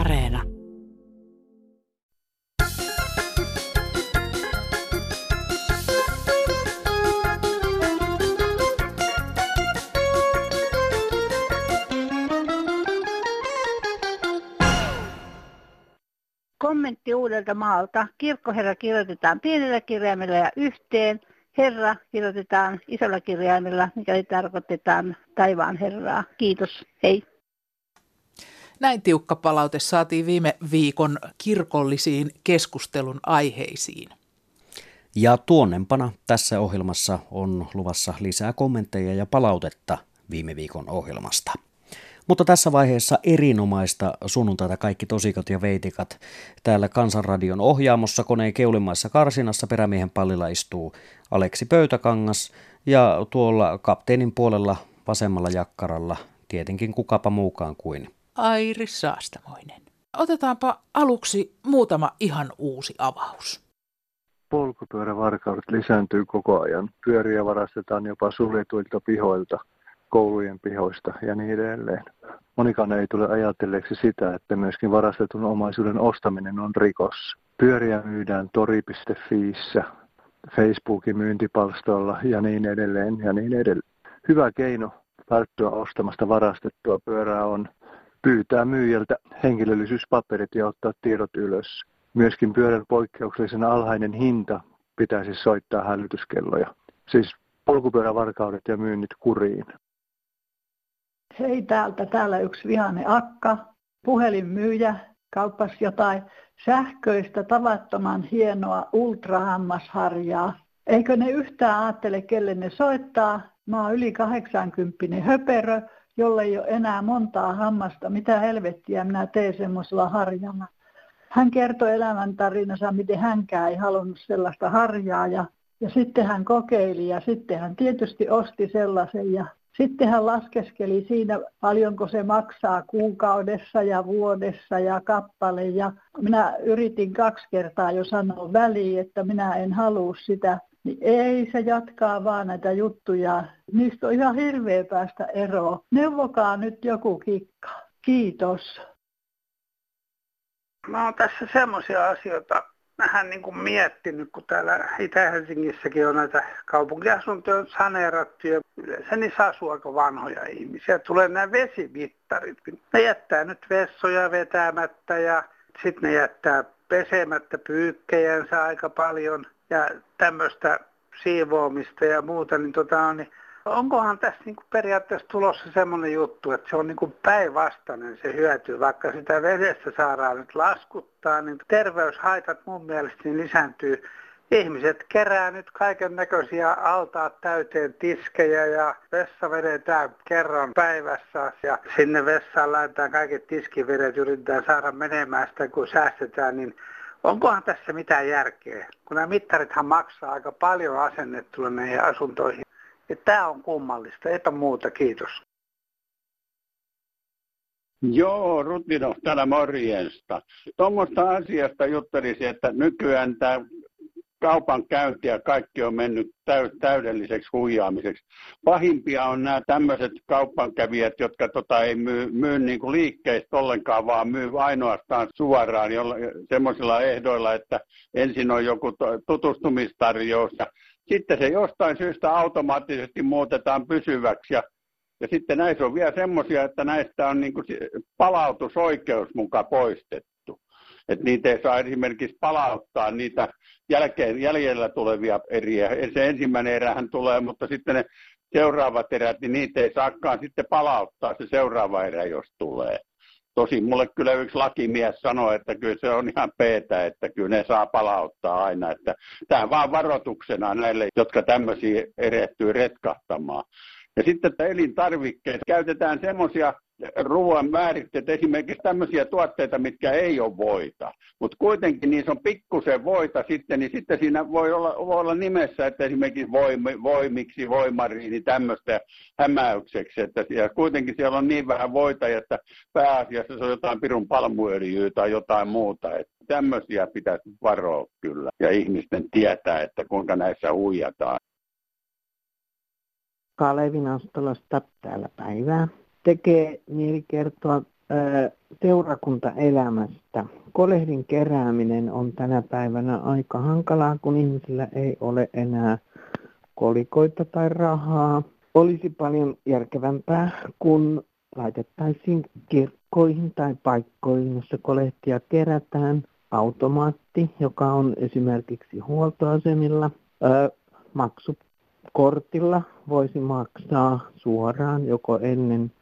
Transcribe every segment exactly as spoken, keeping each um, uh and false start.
Areena. Kommentti Uudelta maalta. Kirkkoherra kirjoitetaan pienellä kirjaimella ja yhteen. Herra kirjoitetaan isolla kirjaimella, mikäli tarkoitetaan taivaan Herraa. Kiitos. Hei. Näin tiukka palaute saatiin viime viikon kirkollisiin keskustelun aiheisiin. Ja tuonnempana tässä ohjelmassa on luvassa lisää kommentteja ja palautetta viime viikon ohjelmasta. Mutta tässä vaiheessa erinomaista sunnuntaita kaikki tosikat ja veitikat. Täällä Kansanradion ohjaamossa koneen keulimaissa karsinassa perämiehen pallilla istuu Aleksi Pöytäkangas ja tuolla kapteenin puolella vasemmalla jakkaralla tietenkin kukapa muukaan kuin Airi Saastamoinen. Otetaanpa aluksi muutama ihan uusi avaus. Polkupyörävarkaudet lisääntyy koko ajan. Pyöriä varastetaan jopa suljetuilta pihoilta, koulujen pihoista ja niin edelleen. Monikaan ei tule ajatelleeksi sitä, että myöskin varastetun omaisuuden ostaminen on rikos. Pyöriä myydään tori piste fiissä, Facebookin myyntipalstoilla ja niin edelleen ja niin edelleen. Hyvä keino välttyä ostamasta varastettua pyörää on pyytää myyjältä henkilöllisyyspaperit ja ottaa tiedot ylös. Myöskin pyörän poikkeuksellisen alhainen hinta pitäisi soittaa hälytyskelloja. Siis polkupyörävarkaudet ja myynnit kuriin. Hei täältä, täällä yksi vihainen akka, puhelinmyyjä, kauppas jotain sähköistä tavattoman hienoa ultrahammasharjaa. Eikö ne yhtään ajattele, kelle ne soittaa? Mä oon yli kahdeksankymppinen höperö, jolle ei ole enää montaa hammasta. Mitä helvettiä minä teen semmoisella harjalla? Hän kertoi elämäntarinansa, miten hänkään ei halunnut sellaista harjaa. Ja, ja sitten hän kokeili ja sitten hän tietysti osti sellaisen. Ja sitten hän laskeskeli siinä, paljonko se maksaa kuukaudessa ja vuodessa ja kappale. Ja minä yritin kaksi kertaa jo sanoa väliin, että minä en halua sitä. Niin ei, se jatkaa vaan näitä juttuja. Niistä on ihan hirveä päästä eroon. Neuvokaa nyt joku kikka. Kiitos. Mä oon tässä semmoisia asioita vähän niin kuin miettinyt, kun täällä Itä-Helsingissäkin on näitä kaupunkiasuntoja saneerattu ja yleensä niissä asuu aika vanhoja ihmisiä. Tulee nämä vesimittarit. Ne jättää nyt vessoja vetämättä ja sitten ne jättää pesemättä pyykkejänsä aika paljon. Ja tämmöistä siivoamista ja muuta, niin, tota, niin onkohan tässä niin kuin periaatteessa tulossa semmoinen juttu, että se on niin kuin päinvastainen se hyöty, vaikka sitä vedessä saadaan nyt laskuttaa, niin terveyshaitat mun mielestä niin lisääntyy. Ihmiset kerää nyt kaiken näköisiä altaat täyteen tiskejä ja vessa vedetään kerran päivässä ja sinne vessaan laitetaan kaiket tiskivedet, yritetään saada menemään sitä, kun säästetään, niin onkohan tässä mitään järkeä, kun nämä mittarithan maksaa aika paljon asennettuna näihin asuntoihin. Ja tämä on kummallista, eipä muuta, kiitos. Joo, Rutino, täällä morjesta. Tuommoista asiasta juttelisi, että nykyään tämä kaupan käynti ja kaikki on mennyt täy- täydelliseksi huijaamiseksi. Pahimpia on nämä tämmöiset kaupankävijät, jotka tota ei myy, myy niinku liikkeistä ollenkaan, vaan myy ainoastaan suoraan semmoisilla ehdoilla, että ensin on joku to- tutustumistarjous ja sitten se jostain syystä automaattisesti muutetaan pysyväksi. Ja, ja sitten näissä on vielä semmoisia, että näistä on niinku palautusoikeus mukaan poistettu. Että niitä ei saa esimerkiksi palauttaa niitä jälkeen, jäljellä tulevia eriä. Se ensimmäinen erähän tulee, mutta sitten ne seuraavat erät, niin niitä ei saakaan sitten palauttaa se seuraava erä, jos tulee. Tosin mulle kyllä yksi lakimies sanoi, että kyllä se on ihan peetä, että kyllä ne saa palauttaa aina. Että tämä vaan varoituksena näille, jotka tämmöisiä erehtyy retkahtamaan. Ja sitten että elintarvikkeet. Käytetään semmoisia ruoan määritteet, esimerkiksi tämmöisiä tuotteita, mitkä ei ole voita. Mutta kuitenkin niissä on pikkusen voita sitten, niin sitten siinä voi olla, voi olla nimessä, että esimerkiksi voim, voimiksi, voimariini, tämmöistä hämäykseksi. Että ja kuitenkin siellä on niin vähän voita, että pääasiassa se on jotain pirun palmuöljyä tai jotain muuta. Että tämmöisiä pitäisi varoa kyllä ja ihmisten tietää, että kuinka näissä huijataan. Kalevin Astolasta täällä päivää. Tekee mieli kertoa seurakuntaelämästä. Kolehdin kerääminen on tänä päivänä aika hankalaa, kun ihmisillä ei ole enää kolikoita tai rahaa. Olisi paljon järkevämpää, kun laitettaisiin kirkkoihin tai paikkoihin, jossa kolehtia kerätään, automaatti, joka on esimerkiksi huoltoasemilla. Öö, maksukortilla voisi maksaa suoraan joko ennen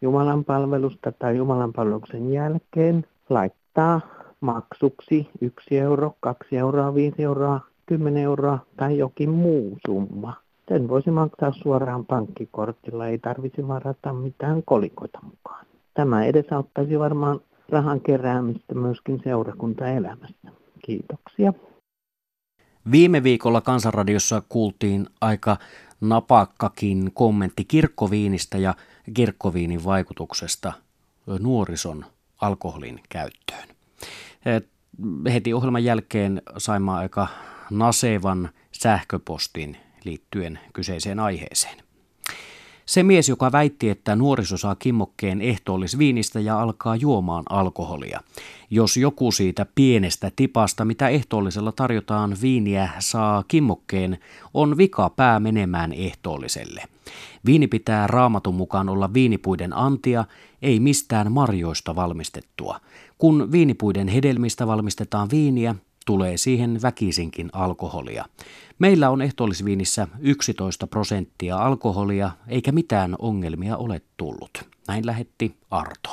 Jumalan palvelusta tai Jumalan palveluksen jälkeen. Laittaa maksuksi yksi euro, kaksi euroa, viisi euroa, kymmenen euroa tai jokin muu summa. Sen voisi maksaa suoraan pankkikortilla, ei tarvitse varata mitään kolikoita mukaan. Tämä edesauttaisi varmaan rahan keräämistä myöskin seurakuntaelämässä. Kiitoksia. Viime viikolla Kansanradiossa kuultiin aika napakkakin kommentti kirkkoviinistä ja kirkkoviinin vaikutuksesta nuorison alkoholin käyttöön. Heti ohjelman jälkeen saimme aika nasevan sähköpostin liittyen kyseiseen aiheeseen. Se mies, joka väitti, että nuoriso saa kimmokkeen ehtoollisviinistä ja alkaa juomaan alkoholia. Jos joku siitä pienestä tipasta, mitä ehtoollisella tarjotaan viiniä, saa kimmokkeen, on vika pää menemään ehtoolliselle. Viini pitää Raamatun mukaan olla viinipuiden antia, ei mistään marjoista valmistettua. Kun viinipuiden hedelmistä valmistetaan viiniä, tulee siihen väkisinkin alkoholia. Meillä on ehtoollisviinissä yksitoista prosenttia alkoholia, eikä mitään ongelmia ole tullut. Näin lähetti Arto.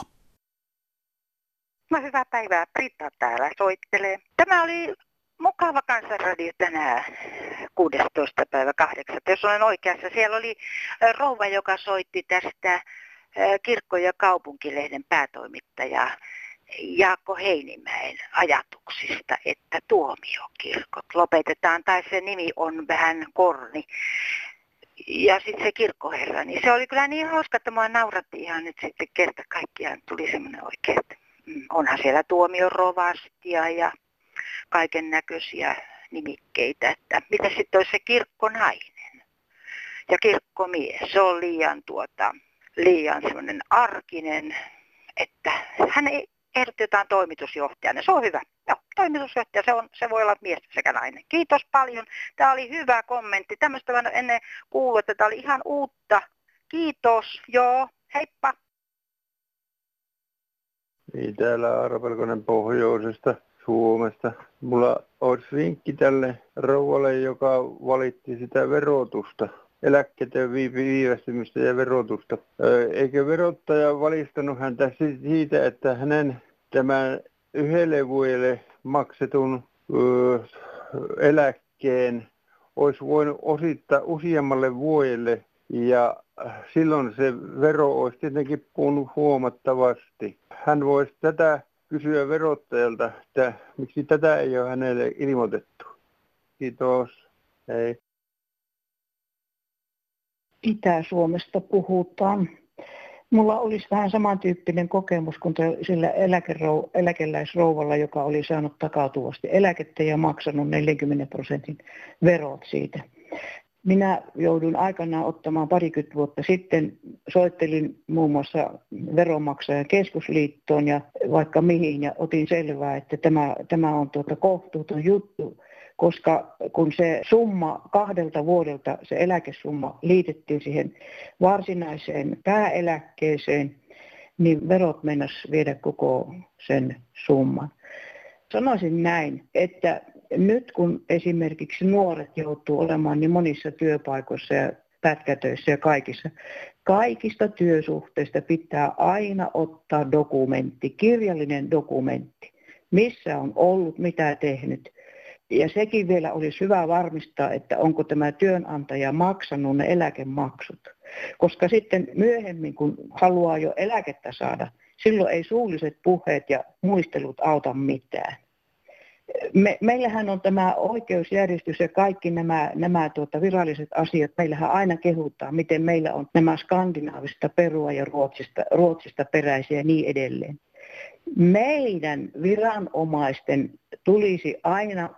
No, hyvää päivää, Britta täällä soittelee. Tämä oli mukava Kansanradio tänään kuudestoista päivä kahdeksatta. Jos olen oikeassa, siellä oli rouva, joka soitti tästä kirkko- ja kaupunkilehden päätoimittajaa Jaakko Heinimäen ajatuksista, että tuomiokirkot lopetetaan, tai se nimi on vähän korni. Ja sitten se kirkkoherra, niin se oli kyllä niin hauska, että mua nauratti ihan nyt sitten kerta kaikkiaan. Tuli semmoinen oikein, että onhan siellä tuomiorovastia ja kaiken näköisiä nimikkeitä, että mitä sitten olisi se kirkkonainen ja kirkkomies. Se on liian, tuota, liian semmoinen arkinen, että hän ei ehdotetaan toimitusjohtajana. Se on hyvä. Joo, toimitusjohtaja, se, on, se voi olla mies sekä nainen. Kiitos paljon. Tämä oli hyvä kommentti. Tämmöistä mä ennen kuullut, että tämä oli ihan uutta. Kiitos. Joo, heippa. Niin, täällä Arapelkonen pohjoisesta Suomesta. Mulla olisi vinkki tälle rouvalle, joka valitti sitä verotusta. Eläkkeiden viivästymistä ja verotusta. Eikö verottaja valistanut häntä siitä, että hänen tämän yhdelle vuodelle maksetun eläkkeen olisi voinut osittaa useammalle vuodelle ja silloin se vero olisi tietenkin tippunut huomattavasti. Hän voisi tätä kysyä verottajalta, että miksi tätä ei ole hänelle ilmoitettu. Kiitos. Hei. Itä-Suomesta puhutaan. Mulla olisi vähän samantyyppinen kokemus kuin sillä eläkerou- eläkeläisrouvalla, joka oli saanut takautuvasti eläkettä ja maksanut neljänkymmenen prosentin verot siitä. Minä joudun aikanaan ottamaan parikymmentä vuotta sitten, soittelin muun muassa Veronmaksajan keskusliittoon ja vaikka mihin ja otin selvää, että tämä, tämä on tuota kohtuuton juttu. Koska kun se summa kahdelta vuodelta, se eläkesumma liitettiin siihen varsinaiseen pääeläkkeeseen, niin verot mennäisi viedä koko sen summan. Sanoisin näin, että nyt kun esimerkiksi nuoret joutuu olemaan niin monissa työpaikoissa ja pätkätöissä ja kaikissa, kaikista työsuhteista pitää aina ottaa dokumentti, kirjallinen dokumentti, missä on ollut, mitä tehnyt. Ja sekin vielä olisi hyvä varmistaa, että onko tämä työnantaja maksanut ne eläkemaksut. Koska sitten myöhemmin, kun haluaa jo eläkettä saada, silloin ei suulliset puheet ja muistelut auta mitään. Me, meillähän on tämä oikeusjärjestys ja kaikki nämä, nämä tuota viralliset asiat. Meillähän aina kehutaan, miten meillä on nämä skandinaavista Perua ja Ruotsista, Ruotsista peräisiä ja niin edelleen. Meidän viranomaisten tulisi aina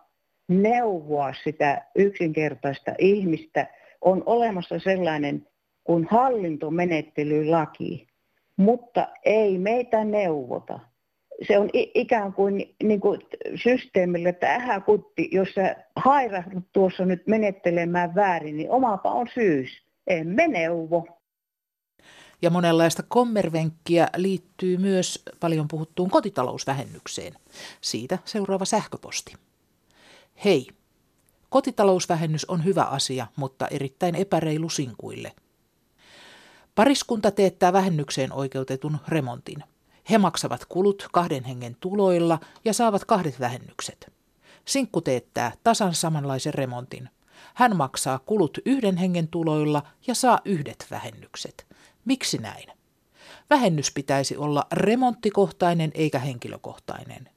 neuvoa sitä yksinkertaista ihmistä. On olemassa sellainen kuin hallintomenettelylaki. mutta ei meitä neuvota. Se on ikään kuin, niin kuin systeemillä, että ähä kutti, jos sä hairahdut tuossa nyt menettelemään väärin, niin omapa on syys. Emme neuvo. Ja monenlaista kommervenkkiä liittyy myös paljon puhuttuun kotitalousvähennykseen. Siitä seuraava sähköposti. Hei, kotitalousvähennys on hyvä asia, mutta erittäin epäreilu sinkuille. Pariskunta teettää vähennykseen oikeutetun remontin. He maksavat kulut kahden hengen tuloilla ja saavat kahdet vähennykset. Sinkku teettää tasan samanlaisen remontin. Hän maksaa kulut yhden hengen tuloilla ja saa yhdet vähennykset. Miksi näin? Vähennys pitäisi olla remonttikohtainen eikä henkilökohtainen.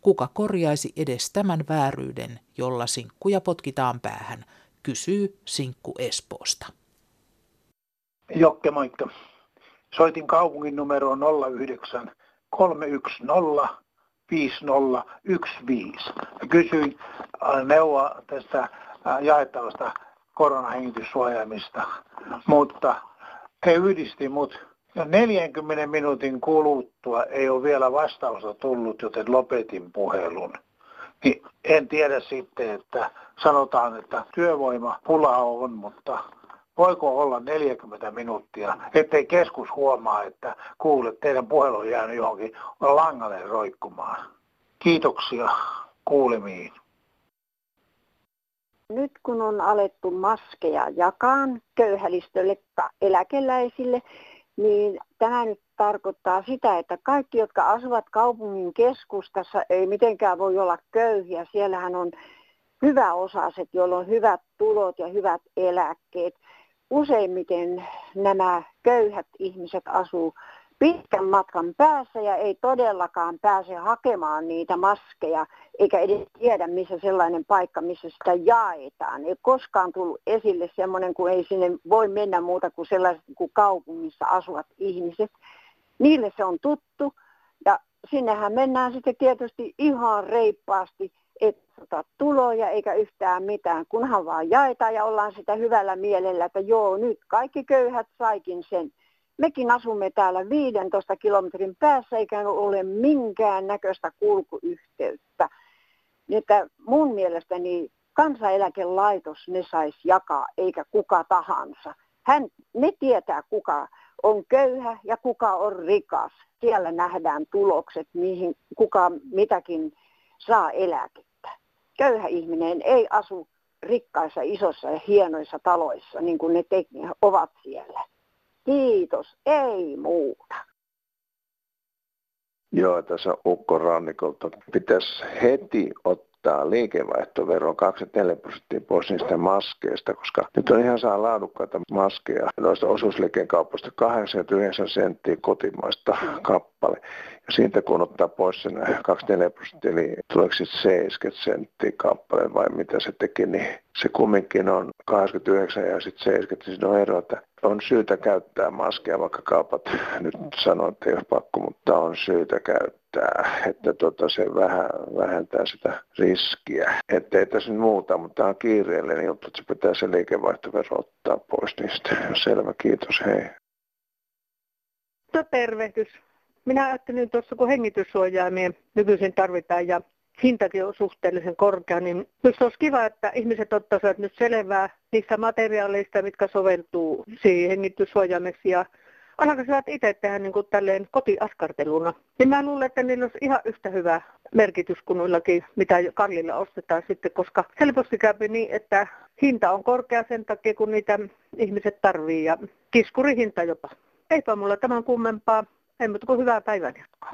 Kuka korjaisi edes tämän vääryyden, jolla sinkkuja potkitaan päähän, kysyy sinkku Espoosta. Jokke, moikka. Soitin kaupungin numeroon nolla yhdeksän kolme yksi nolla viisi nolla yksi viisi. Kysyin neuvoa tästä jaettavasta koronahengityssuojaimista, mutta he yhdisti mut. No neljänkymmenen minuutin kuluttua ei ole vielä vastausta tullut, joten lopetin puhelun. Niin en tiedä sitten, että sanotaan, että työvoimapula on, mutta voiko olla neljäkymmentä minuuttia, ettei keskus huomaa, että kuule, teidän puhelu on jäänyt johonkin langalle roikkumaan. Kiitoksia kuulemiin. Nyt kun on alettu maskeja jakaan köyhälistölle ja eläkeläisille, niin tämä nyt tarkoittaa sitä, että kaikki, jotka asuvat kaupungin keskustassa, ei mitenkään voi olla köyhiä. Siellähän on hyväosaiset, joilla on hyvät tulot ja hyvät eläkkeet. Useimmiten nämä köyhät ihmiset asuu pitkän matkan päässä ja ei todellakaan pääse hakemaan niitä maskeja, eikä edes tiedä, missä sellainen paikka, missä sitä jaetaan. Ei koskaan tullut esille semmoinen, kun ei sinne voi mennä muuta kuin sellaiset kuin kaupungissa asuvat ihmiset. Niille se on tuttu ja sinnehän mennään sitten tietysti ihan reippaasti, et ota tuloja eikä yhtään mitään, kunhan vaan jaetaan ja ollaan sitä hyvällä mielellä, että joo, nyt kaikki köyhät saikin sen. Mekin asumme täällä viidentoista kilometrin päässä, eikä ole minkään näköistä kulkuyhteyttä. Että mun mielestäni kansaneläkelaitos ne saisi jakaa, eikä kuka tahansa. Hän, ne tietää, kuka on köyhä ja kuka on rikas. Siellä nähdään tulokset, mihin kuka mitäkin saa eläkettä. Köyhä ihminen ei asu rikkaissa, isoissa ja hienoissa taloissa, niin kuin ne tekniä ovat siellä. Kiitos, ei muuta. Joo, tässä Ukko Rannikolta. Pitäisi heti ottaa liikevaihtovero kaksikymmentäneljä prosenttia pois niistä maskeista, koska nyt on ihan saa laadukkaita maskeja. Noista osuusliikkeen kaupoista kahdeksankymmentäyhdeksän senttiä kotimaista kappale. Ja siitä kun ottaa pois sen kaksikymmentäneljä prosenttia, niin tuleeko sitten seitsemänkymmentä senttiä kappale vai mitä se teki, niin se kumminkin on kahdeksankymmentäyhdeksän ja sitten seitsemänkymmentä, niin siinä on ero, että on syytä käyttää maskeja, vaikka kaupat nyt sanoo, että ei ole pakko, mutta on syytä käyttää, että tuota, se vähän vähentää sitä riskiä. Että ei tässä nyt muuta, mutta tämä on kiireellinen juttu, että se pitää se liikevaihtovero ottaa pois niistä. Selvä, kiitos, hei. Tervehdys. Minä ajattelin tuossa, kun hengityssuojaimien nykyisin tarvitaan ja hintakin on suhteellisen korkea, niin minusta olisi kiva, että ihmiset ottaisivat nyt selvää niistä materiaaleista, mitkä soveltuu siihen hengityssuojaimeksi ja alkaisivat itse tehdä niin kuin tälleen kotiaskarteluna. Niin mä luulen, että niillä olisi ihan yhtä hyvä merkitys kuin noillakin, mitä kallilla ostetaan sitten, koska helposti käypi niin, että hinta on korkea sen takia, kun niitä ihmiset tarvii ja kiskurihinta jopa. Eipä mulla tämän kummempaa, ei muuta kuin hyvää päivänjatkoa.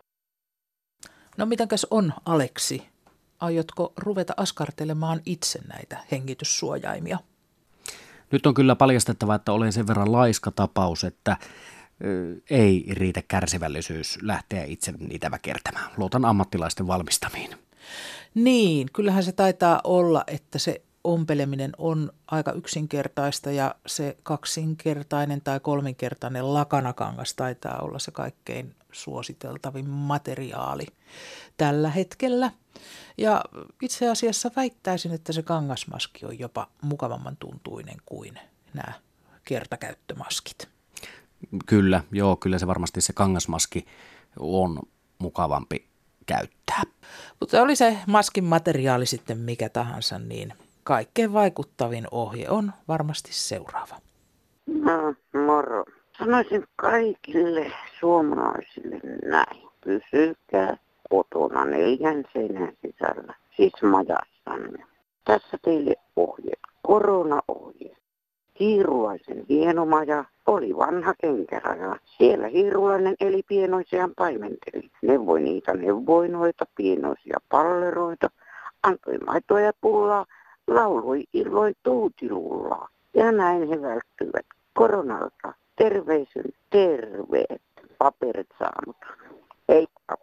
No mitenkäs on, Aleksi? Aiotko ruveta askartelemaan itse näitä hengityssuojaimia? Nyt on kyllä paljastettava, että olen sen verran laiska tapaus, että ö, ei riitä kärsivällisyys lähteä itse niitä väkertämään. Luotan ammattilaisten valmistamiin. Niin, kyllähän se taitaa olla, että se ompeleminen on aika yksinkertaista ja se kaksinkertainen tai kolminkertainen lakanakangas taitaa olla se kaikkein suositeltavin materiaali tällä hetkellä. Ja itse asiassa väittäisin, että se kangasmaski on jopa mukavamman tuntuinen kuin nämä kertakäyttömaskit. Kyllä, joo, kyllä se varmasti se kangasmaski on mukavampi käyttää. Mutta oli se maskin materiaali sitten mikä tahansa, niin kaikkein vaikuttavin ohje on varmasti seuraava. No, moro. Sanoisin kaikille suomalaisille näin. Pysykää kotona neljän seinän sisällä, siis majassanne. Tässä teille ohje, koronaohje. Hiirulaisen hienomaja oli vanha kenkäraja. Siellä hiirulainen eli pienoisiaan paimenteli. Neuvoi niitä neuvoinoita, pienoisia palleroita, antoi maitoa ja pullaa, laului illoin tuutilullaa. Ja näin he välttyivät koronalta. Terveisyn terveet paperit saanut. Heippa.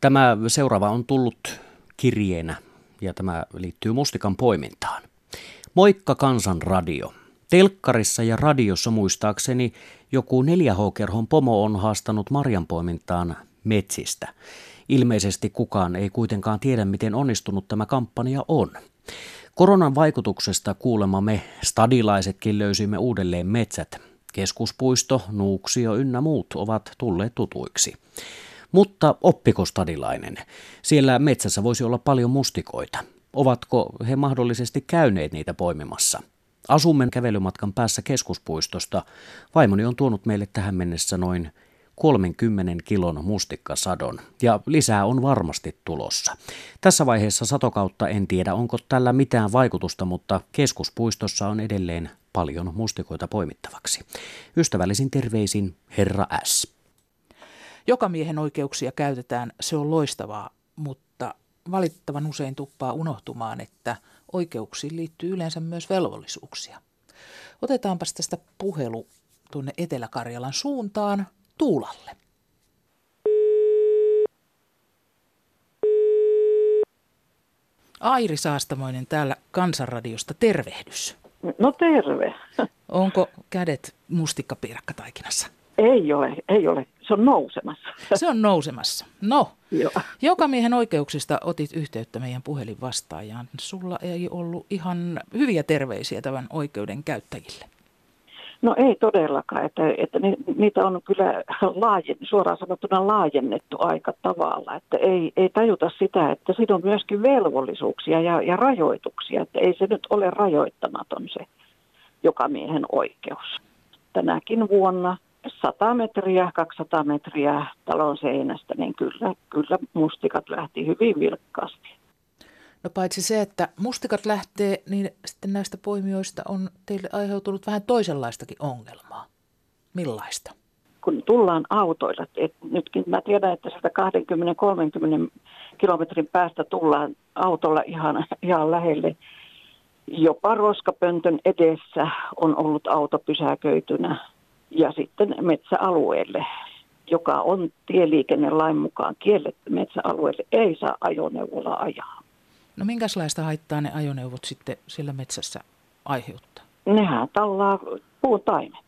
Tämä seuraava on tullut kirjeenä ja tämä liittyy mustikan poimintaan. Moikka Kansan radio. Telkkarissa ja radiossa muistaakseni joku neljä H-kerhon pomo on haastanut marjanpoimintaan metsistä. Ilmeisesti kukaan ei kuitenkaan tiedä, miten onnistunut tämä kampanja on. Koronan vaikutuksesta kuulemma me stadilaisetkin löysimme uudelleen metsät. Keskuspuisto, Nuuksio ynnä muut ovat tulleet tutuiksi. Mutta oppiko stadilainen? Siellä metsässä voisi olla paljon mustikoita. Ovatko he mahdollisesti käyneet niitä poimimassa? Asumme kävelymatkan päässä keskuspuistosta. Vaimoni on tuonut meille tähän mennessä noin kolmenkymmenen kilon mustikkasadon ja lisää on varmasti tulossa. Tässä vaiheessa satokautta en tiedä, onko tällä mitään vaikutusta, mutta keskuspuistossa on edelleen paljon mustikoita poimittavaksi. Ystävällisin terveisin Herra S. Jokamiehen oikeuksia käytetään, se on loistavaa, mutta valitettavan usein tuppaa unohtumaan, että oikeuksiin liittyy yleensä myös velvollisuuksia. Otetaanpas tästä puhelu tuonne Etelä-Karjalan suuntaan Tuulalle. Airi Saastamoinen täällä Kansanradiosta, tervehdys. No terve. Onko kädet mustikkapiirakkataikinassa? Ei ole, ei ole. Se on nousemassa. Se on nousemassa. No, joo. Jokamiehen oikeuksista otit yhteyttä meidän puhelinvastaajaan. Sulla ei ollut ihan hyviä terveisiä tämän oikeuden käyttäjille. No ei todellakaan, että, että niitä on kyllä laajen, suoraan sanottuna laajennettu aika tavalla, että ei, ei tajuta sitä, että siinä on myöskin velvollisuuksia ja, ja rajoituksia, että ei se nyt ole rajoittamaton se jokamiehen oikeus. Tänäkin vuonna sata metriä, kaksisataa metriä talon seinästä, niin kyllä, kyllä mustikat lähti hyvin vilkkaasti. No paitsi se, että mustikat lähtee, niin sitten näistä poimijoista on teille aiheutunut vähän toisenlaistakin ongelmaa. Millaista? Kun tullaan autoilla, että nytkin mä tiedän, että sieltä kaksikymmentä kolmekymmentä kilometrin päästä tullaan autolla ihan, ihan lähelle. Jopa roskapöntön edessä on ollut auto pysäköitynä ja sitten metsäalueelle, joka on tieliikennelain mukaan kielletty metsäalueelle, ei saa ajoneuvolla ajaa. No minkälaista haittaa ne ajoneuvot sitten siellä metsässä aiheuttaa? Nehän tallaa puutaimet.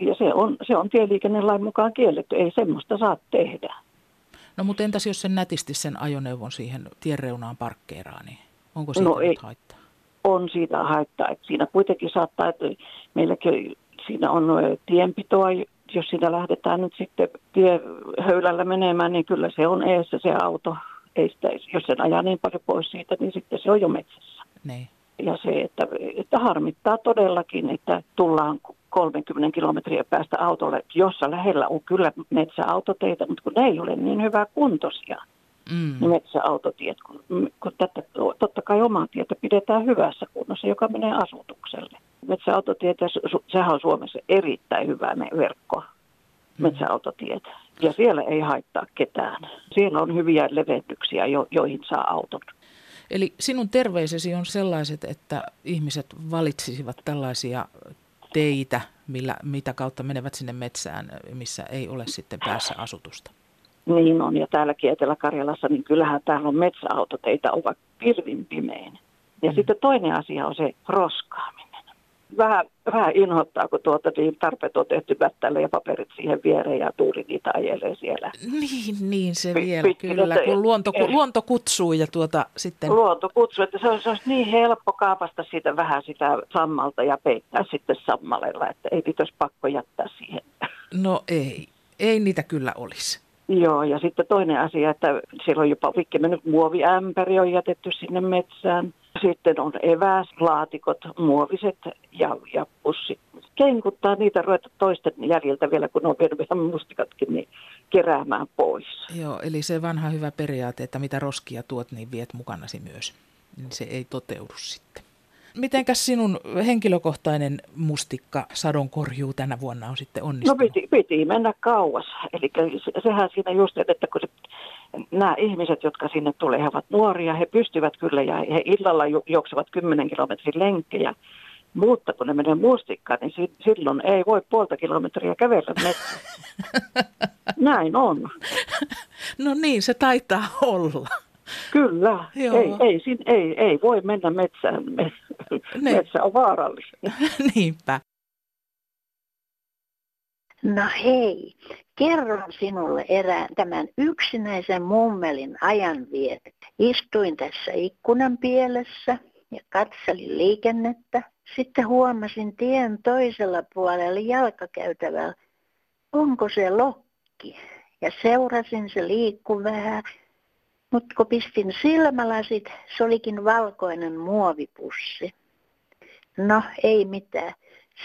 Ja se on, se on tieliikennelain mukaan kielletty. Ei semmoista saa tehdä. No mutta entäs jos sen nätisti sen ajoneuvon siihen tienreunaan parkkeeraa, niin onko siitä no ei, haittaa? On siitä haittaa. Että siinä kuitenkin saattaa, että meilläkin siinä on tienpitoa. Jos siinä lähdetään nyt sitten tiehöylällä menemään, niin kyllä se on eessä se auto. Ei sitä, jos sen ajaa niin paljon pois siitä, niin sitten se on jo metsässä. Niin. Ja se, että, että harmittaa todellakin, että tullaan kolmekymmentä kilometriä päästä autolle, jossa lähellä on kyllä metsäautoteitä, mutta kun ne ei ole niin hyvää kuntoisia, mm. niin metsäautotiet, kun, kun tätä, totta kai omaa tietä pidetään hyvässä kunnossa, joka menee asutukselle. Metsäautotiet, sehän on Suomessa erittäin hyvä verkko. Metsäautotiet. Ja siellä ei haittaa ketään. Siellä on hyviä levennyksiä, jo- joihin saa auton. Eli sinun terveisesi on sellaiset, että ihmiset valitsisivat tällaisia teitä, millä, mitä kautta menevät sinne metsään, missä ei ole sitten päässä asutusta. Niin on, ja täälläkin Etelä-Karjalassa, niin kyllähän täällä on metsäautoteitä, ovat pilvin pimein. Ja mm. sitten toinen asia on se roskaaminen. vähän, vähän inhottaa, kun tuota, niin tarpeet on tehty mättälle ja paperit siihen viereen ja tuuri niitä ajelee siellä. Niin, niin se vielä P- kyllä, että, kun luonto, eh, luonto kutsuu ja tuota sitten... Luonto kutsuu, että se olisi, se olisi niin helppo kaapasta siitä vähän sitä sammalta ja peittää sitten sammalella, että ei niitä olisi pakko jättää siihen. No ei, ei niitä kyllä olisi. Joo, ja sitten toinen asia, että siellä on jopa vikki mennyt, muoviämpäri on jätetty sinne metsään. Sitten on eväslaatikot, muoviset ja, ja pussit. Kenkuttaa niitä ruveta toisten jäljiltä vielä, kun on vienyt vähän mustikatkin, niin keräämään pois. Joo, eli se vanha hyvä periaate, että mitä roskia tuot, niin viet mukanasi myös. Se ei toteudu sitten. Mitenkäs sinun henkilökohtainen mustikka sadon korjuu tänä vuonna on sitten onnistunut? No piti, piti mennä kauas. Eli sehän siinä just, että kun se, nämä ihmiset, jotka sinne tulee, he ovat nuoria, he pystyvät kyllä ja he illalla juoksevat kymmenen kilometrin lenkkejä. Mutta kun ne menee mustikkaan, niin si- silloin ei voi puolta kilometriä kävellä metsään. Näin on. No niin, se taitaa olla. Kyllä, ei, ei, sin, ei, ei voi mennä metsään. Metsä on vaarallinen. Niinpä. No hei, kerron sinulle erään tämän yksinäisen mummelin ajanvietet. Istuin tässä ikkunan pielessä ja katselin liikennettä. Sitten huomasin tien toisella puolella jalkakäytävällä, onko se lokki. Ja seurasin, se liikkui vähän. Mutta kun pistin silmälasit, se olikin valkoinen muovipussi. No, ei mitään.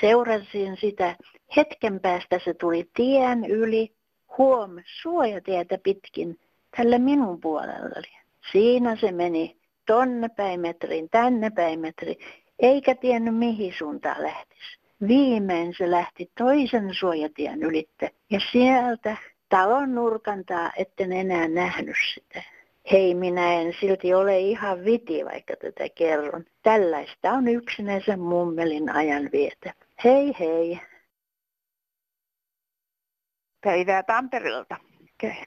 Seurasin sitä. Hetken päästä se tuli tien yli, huom, suojatietä pitkin, tälle minun puolellani. Siinä se meni tonne päin metriin, tänne päin metriin, eikä tiennyt mihin suuntaan lähtisi. Viimein se lähti toisen suojatien ylitte ja sieltä talon nurkantaa, etten enää nähnyt sitä. Hei, minä en silti ole ihan viti, vaikka tätä kerron. Tällaista on yksinäisen mummelin ajan vietä. Hei hei. Päivää Tampereelta.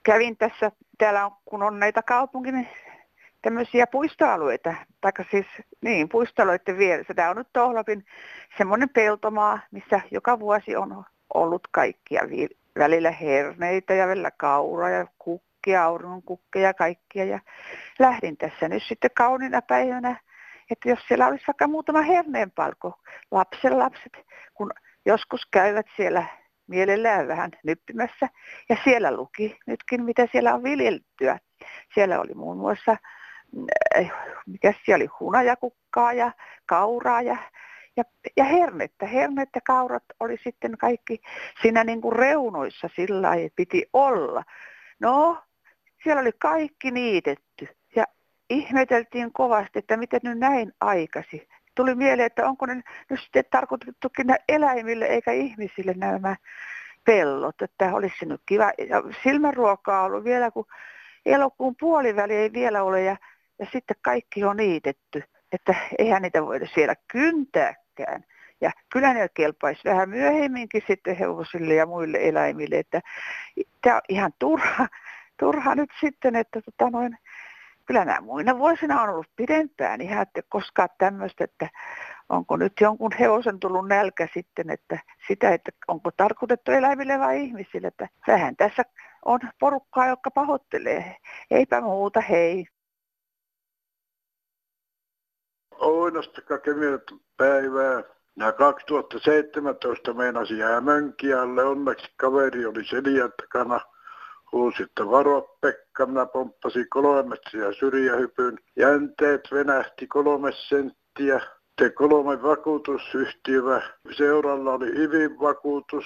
Kävin tässä, täällä on, kun on näitä kaupungin tämmöisiä puistoalueita, tai siis niin, puistoalueiden vieressä. Tämä on nyt Tohlopin semmoinen peltomaa, missä joka vuosi on ollut kaikkia välillä herneitä ja välillä kauraa ja kukkia. Auringon kukkeja kaikkia ja lähdin tässä nyt sitten kauniina päivänä, että jos siellä olisi vaikka muutama herneenpalko, lapsen lapset, kun joskus käyvät siellä mielellään vähän nyppimässä ja siellä luki nytkin mitä siellä on viljeltyä. Siellä oli muun muassa, mikä siellä oli, hunajakukkaa ja kauraa ja, ja, ja hernettä. Hernettä, kaurat oli sitten kaikki siinä niin kuin reunoissa sillä lailla, että piti olla. No, siellä oli kaikki niitetty ja ihmeteltiin kovasti, että miten nyt näin aikasi. Tuli mieleen, että onko ne nyt sitten tarkoitettukin eläimille eikä ihmisille nämä pellot, että olisi se nyt kiva. Ja silmäruokaa on ollut vielä, kun elokuun puoliväli ei vielä ole ja, ja sitten kaikki on niitetty, että eihän niitä voida siellä kyntääkään. Ja kyllä ne kelpaisi vähän myöhemminkin sitten hevosille ja muille eläimille, että tämä on ihan turha, turha nyt sitten, että tota noin, kyllä nämä muina vuosina on ollut pidempään ihan, että koskaan tämmöistä, että onko nyt jonkun hevosen tullut nälkä sitten, että sitä, että onko tarkoitettu eläimille vai ihmisille, että vähän tässä on porukkaa, joka pahoittelee, eipä muuta, hei. Oinostakaa kevyttä päivää. Ja kaksituhattaseitsemäntoista meinasi jää Mönkiälle, onneksi kaveri oli seljän takana, huusi, että varo Pekka, minä pomppasin kolmessa ja syrjähypyn. Jänteet venähti kolme senttiä, te kolme vakuutusyhtiöä, seuralla oli hyvin vakuutus,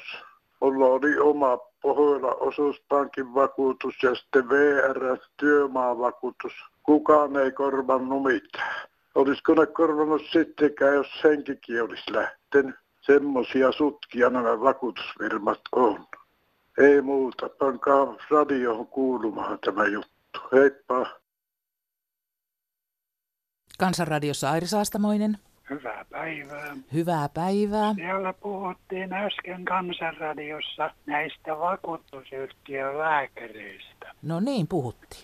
jolla oli oma Pohjola osuuspankin vakuutus ja sitten V R työmaavakuutus, kukaan ei korvannut mitään. Olisiko ne korvannut sittenkään, jos henkikin olisi lähtenyt? Semmoisia sutkia nämä vakuutusfirmat on. Ei muuta, pankaa radioon kuulumaan tämä juttu. Heippa. Kansanradiossa Airi Saastamoinen. Hyvää päivää. Hyvää päivää. Siellä puhuttiin äsken Kansanradiossa näistä vakuutusyhtiölääkäreistä. No niin, puhuttiin.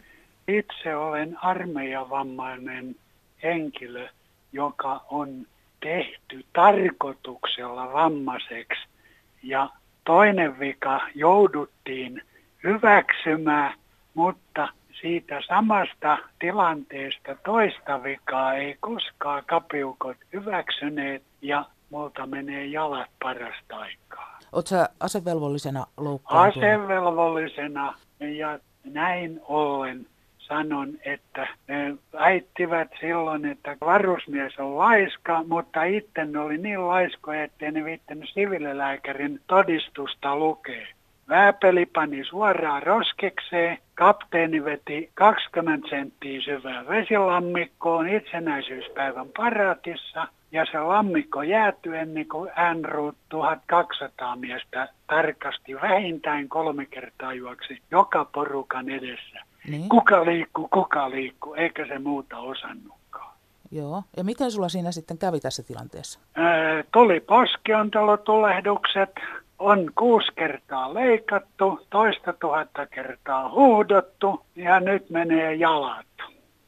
Itse olen armeijavammainen henkilö, joka on tehty tarkoituksella vammaiseksi ja toinen vika jouduttiin hyväksymään, mutta siitä samasta tilanteesta toista vikaa ei koskaan kapiukot hyväksyneet ja multa menee jalat parasta aikaa. Oletko sä asevelvollisena loukkaantunut? Asevelvollisena ja näin ollen sanon, että ne väittivät silloin, että varusmies on laiska, mutta itse ne oli niin laiskoja, ettei ne viittänyt siviililääkärin todistusta lukea. Vääpeli pani suoraan roskikseen, kapteeni veti kaksikymmentä senttiä syvään vesilammikkoon itsenäisyyspäivän paraatissa ja se lammikko jäätyi ennen kuin N-ruut tuhatkaksisataa miestä tarkasti vähintään kolme kertaa juoksi joka porukan edessä. Niin. Kuka liikkuu, kuka liikkuu, eikä se muuta osannutkaan. Joo, ja miten sulla siinä sitten kävi tässä tilanteessa? Öö, tuli poskiontelotulehdukset, on kuusi kertaa leikattu, toista tuhatta kertaa huudottu ja nyt menee jalat.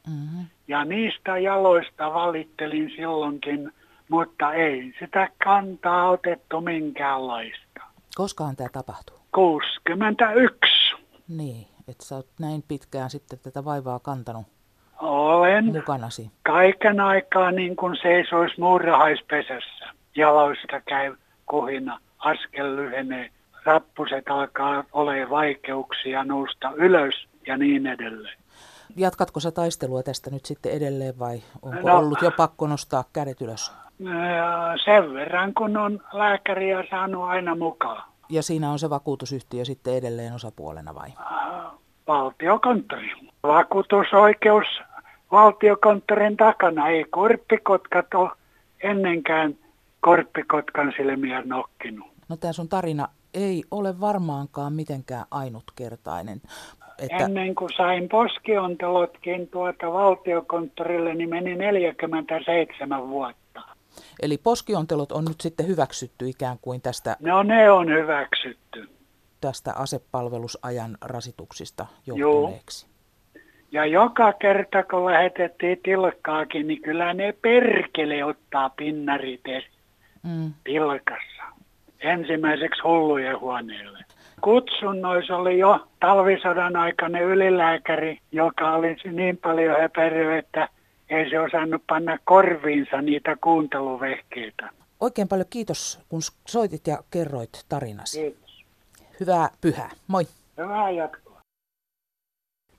Mm-hmm. Ja niistä jaloista valittelin silloinkin, mutta ei sitä kantaa otettu minkäänlaista. Koskaan tämä tapahtuu? kuusikymmentäyksi. Niin. Että sä oot näin pitkään sitten tätä vaivaa kantanut. Olen mukanasi. Kaiken aikaa niin kuin seisois muurahaispesässä. Jaloista käy kohina, askel lyhenee, rappuset alkaa olemaan vaikeuksia nousta ylös ja niin edelleen. Jatkatko sä taistelua tästä nyt sitten edelleen vai onko no, ollut jo pakko nostaa kädet ylös? Sen verran kun on lääkäriä saanut aina mukaan. Ja siinä on se vakuutusyhtiö sitten edelleen osapuolena vai? Valtiokonttori. Vakuutusoikeus valtiokonttorin takana. Ei korppikotkat ole ennenkään korppikotkan silmiä nokkinut. No tämä sun tarina ei ole varmaankaan mitenkään ainutkertainen. Että... Ennen kuin sain poskiontelotkin tuota valtiokonttorille, niin meni neljäkymmentäseitsemän vuotta. Eli poskiontelot on nyt sitten hyväksytty ikään kuin tästä... No ne on hyväksytty. Tästä asepalvelusajan rasituksista johtuneeksi. Joo. Ja joka kerta, kun lähetettiin tilkkaakin, niin kyllä ne perkele ottaa pinnarit mm. tilkassa. Ensimmäiseksi hullujen huoneelle. Kutsunnoissa oli jo talvisodan aikainen ylilääkäri, joka oli niin paljon höperöä, että ei se osannut panna korviinsa niitä kuunteluvehkeitä. Oikein paljon kiitos, kun soitit ja kerroit tarinasi. Kiitos. Hyvää pyhää. Moi. Hyvää jatkoa.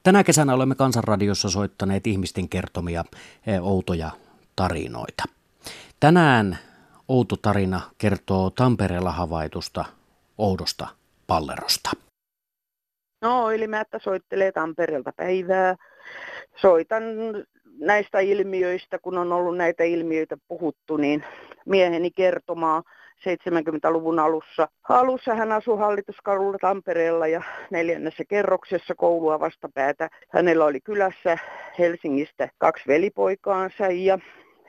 Tänä kesänä olemme Kansanradiossa soittaneet ihmisten kertomia outoja tarinoita. Tänään outo tarina kertoo Tampereella havaitusta oudosta pallerosta. No, eli Mättä soittelee Tampereelta päivää. Soitan näistä ilmiöistä, kun on ollut näitä ilmiöitä puhuttu, niin mieheni kertomaa. seitsemänkymmentäluvun alussa. Alussa hän asui Hallituskadulla Tampereella ja neljännessä kerroksessa koulua vastapäätä. Hänellä oli kylässä Helsingistä kaksi velipoikaansa ja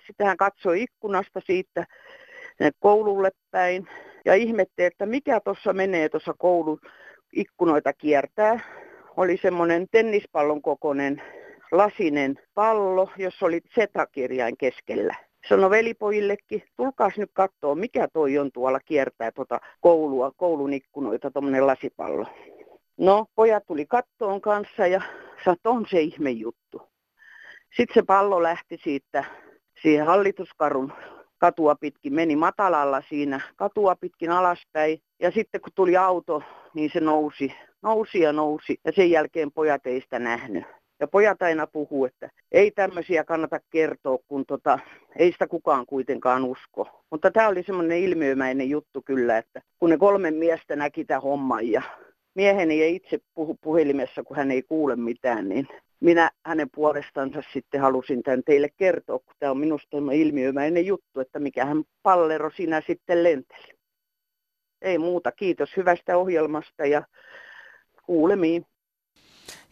sitten hän katsoi ikkunasta siitä koululle päin ja ihmetti, että mikä tuossa menee tuossa koulun ikkunoita kiertää. Oli semmoinen tennispallon kokoinen lasinen pallo, jossa oli Z-kirjain keskellä. Sano velipojillekin, tulkaas nyt katsoa, mikä toi on tuolla kiertää tuota koulua, koulun ikkunoita, tuommoinen lasipallo. No, pojat tuli kattoon kanssa ja sanoi, että on se ihme juttu. Sitten se pallo lähti siitä, siihen Hallituskarun katua pitkin, meni matalalla siinä katua pitkin alaspäin. Ja sitten kun tuli auto, niin se nousi, nousi ja nousi ja sen jälkeen pojat ei sitä nähnyt. Ja pojat aina puhuu, että ei tämmöisiä kannata kertoa, kun tota, ei sitä kukaan kuitenkaan usko. Mutta tämä oli semmoinen ilmiömäinen juttu kyllä, että kun ne kolme miestä näki tämän homman ja mieheni ei itse puhu puhelimessa, kun hän ei kuule mitään, niin minä hänen puolestansa sitten halusin tämän teille kertoa, kun tämä on minusta ilmiömäinen juttu, että mikähän pallero sinä sitten lenteli. Ei muuta, kiitos hyvästä ohjelmasta ja kuulemiin.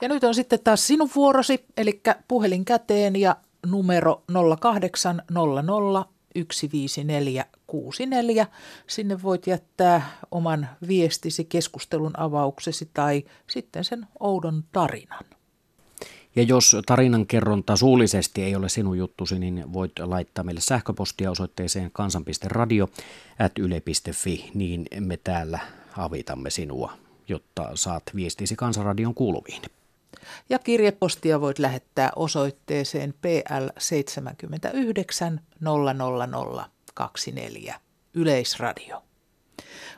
Ja nyt on sitten taas sinun vuorosi, eli puhelin käteen ja numero nolla kahdeksan nolla nolla yksi viisi neljä kuusi neljä. Sinne voit jättää oman viestisi, keskustelun avauksesi tai sitten sen oudon tarinan. Ja jos tarinankerronta suullisesti ei ole sinun juttusi, niin voit laittaa meille sähköpostia osoitteeseen kansan piste radio ät yle piste fi, niin me täällä avitamme sinua, jotta saat viestisi Kansanradion kuuluviin. Ja kirjepostia voit lähettää osoitteeseen P L seitsemänkymmentäyhdeksän nolla nolla nolla kaksikymmentäneljä Yleisradio.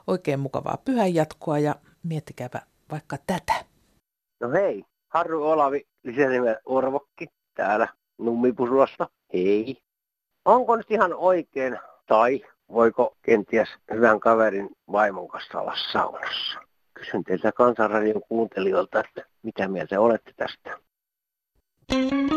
Oikein mukavaa pyhän jatkoa ja miettikääpä vaikka tätä. No hei, Harru Olavi, lisänimen Orvokki, täällä Nummipusulasta. Hei. Onko nyt ihan oikein, tai voiko kenties hyvän kaverin vaimon kanssa olla saunassa? Kysyn teiltä Kansanradion kuuntelijoilta, että mitä mieltä olette tästä?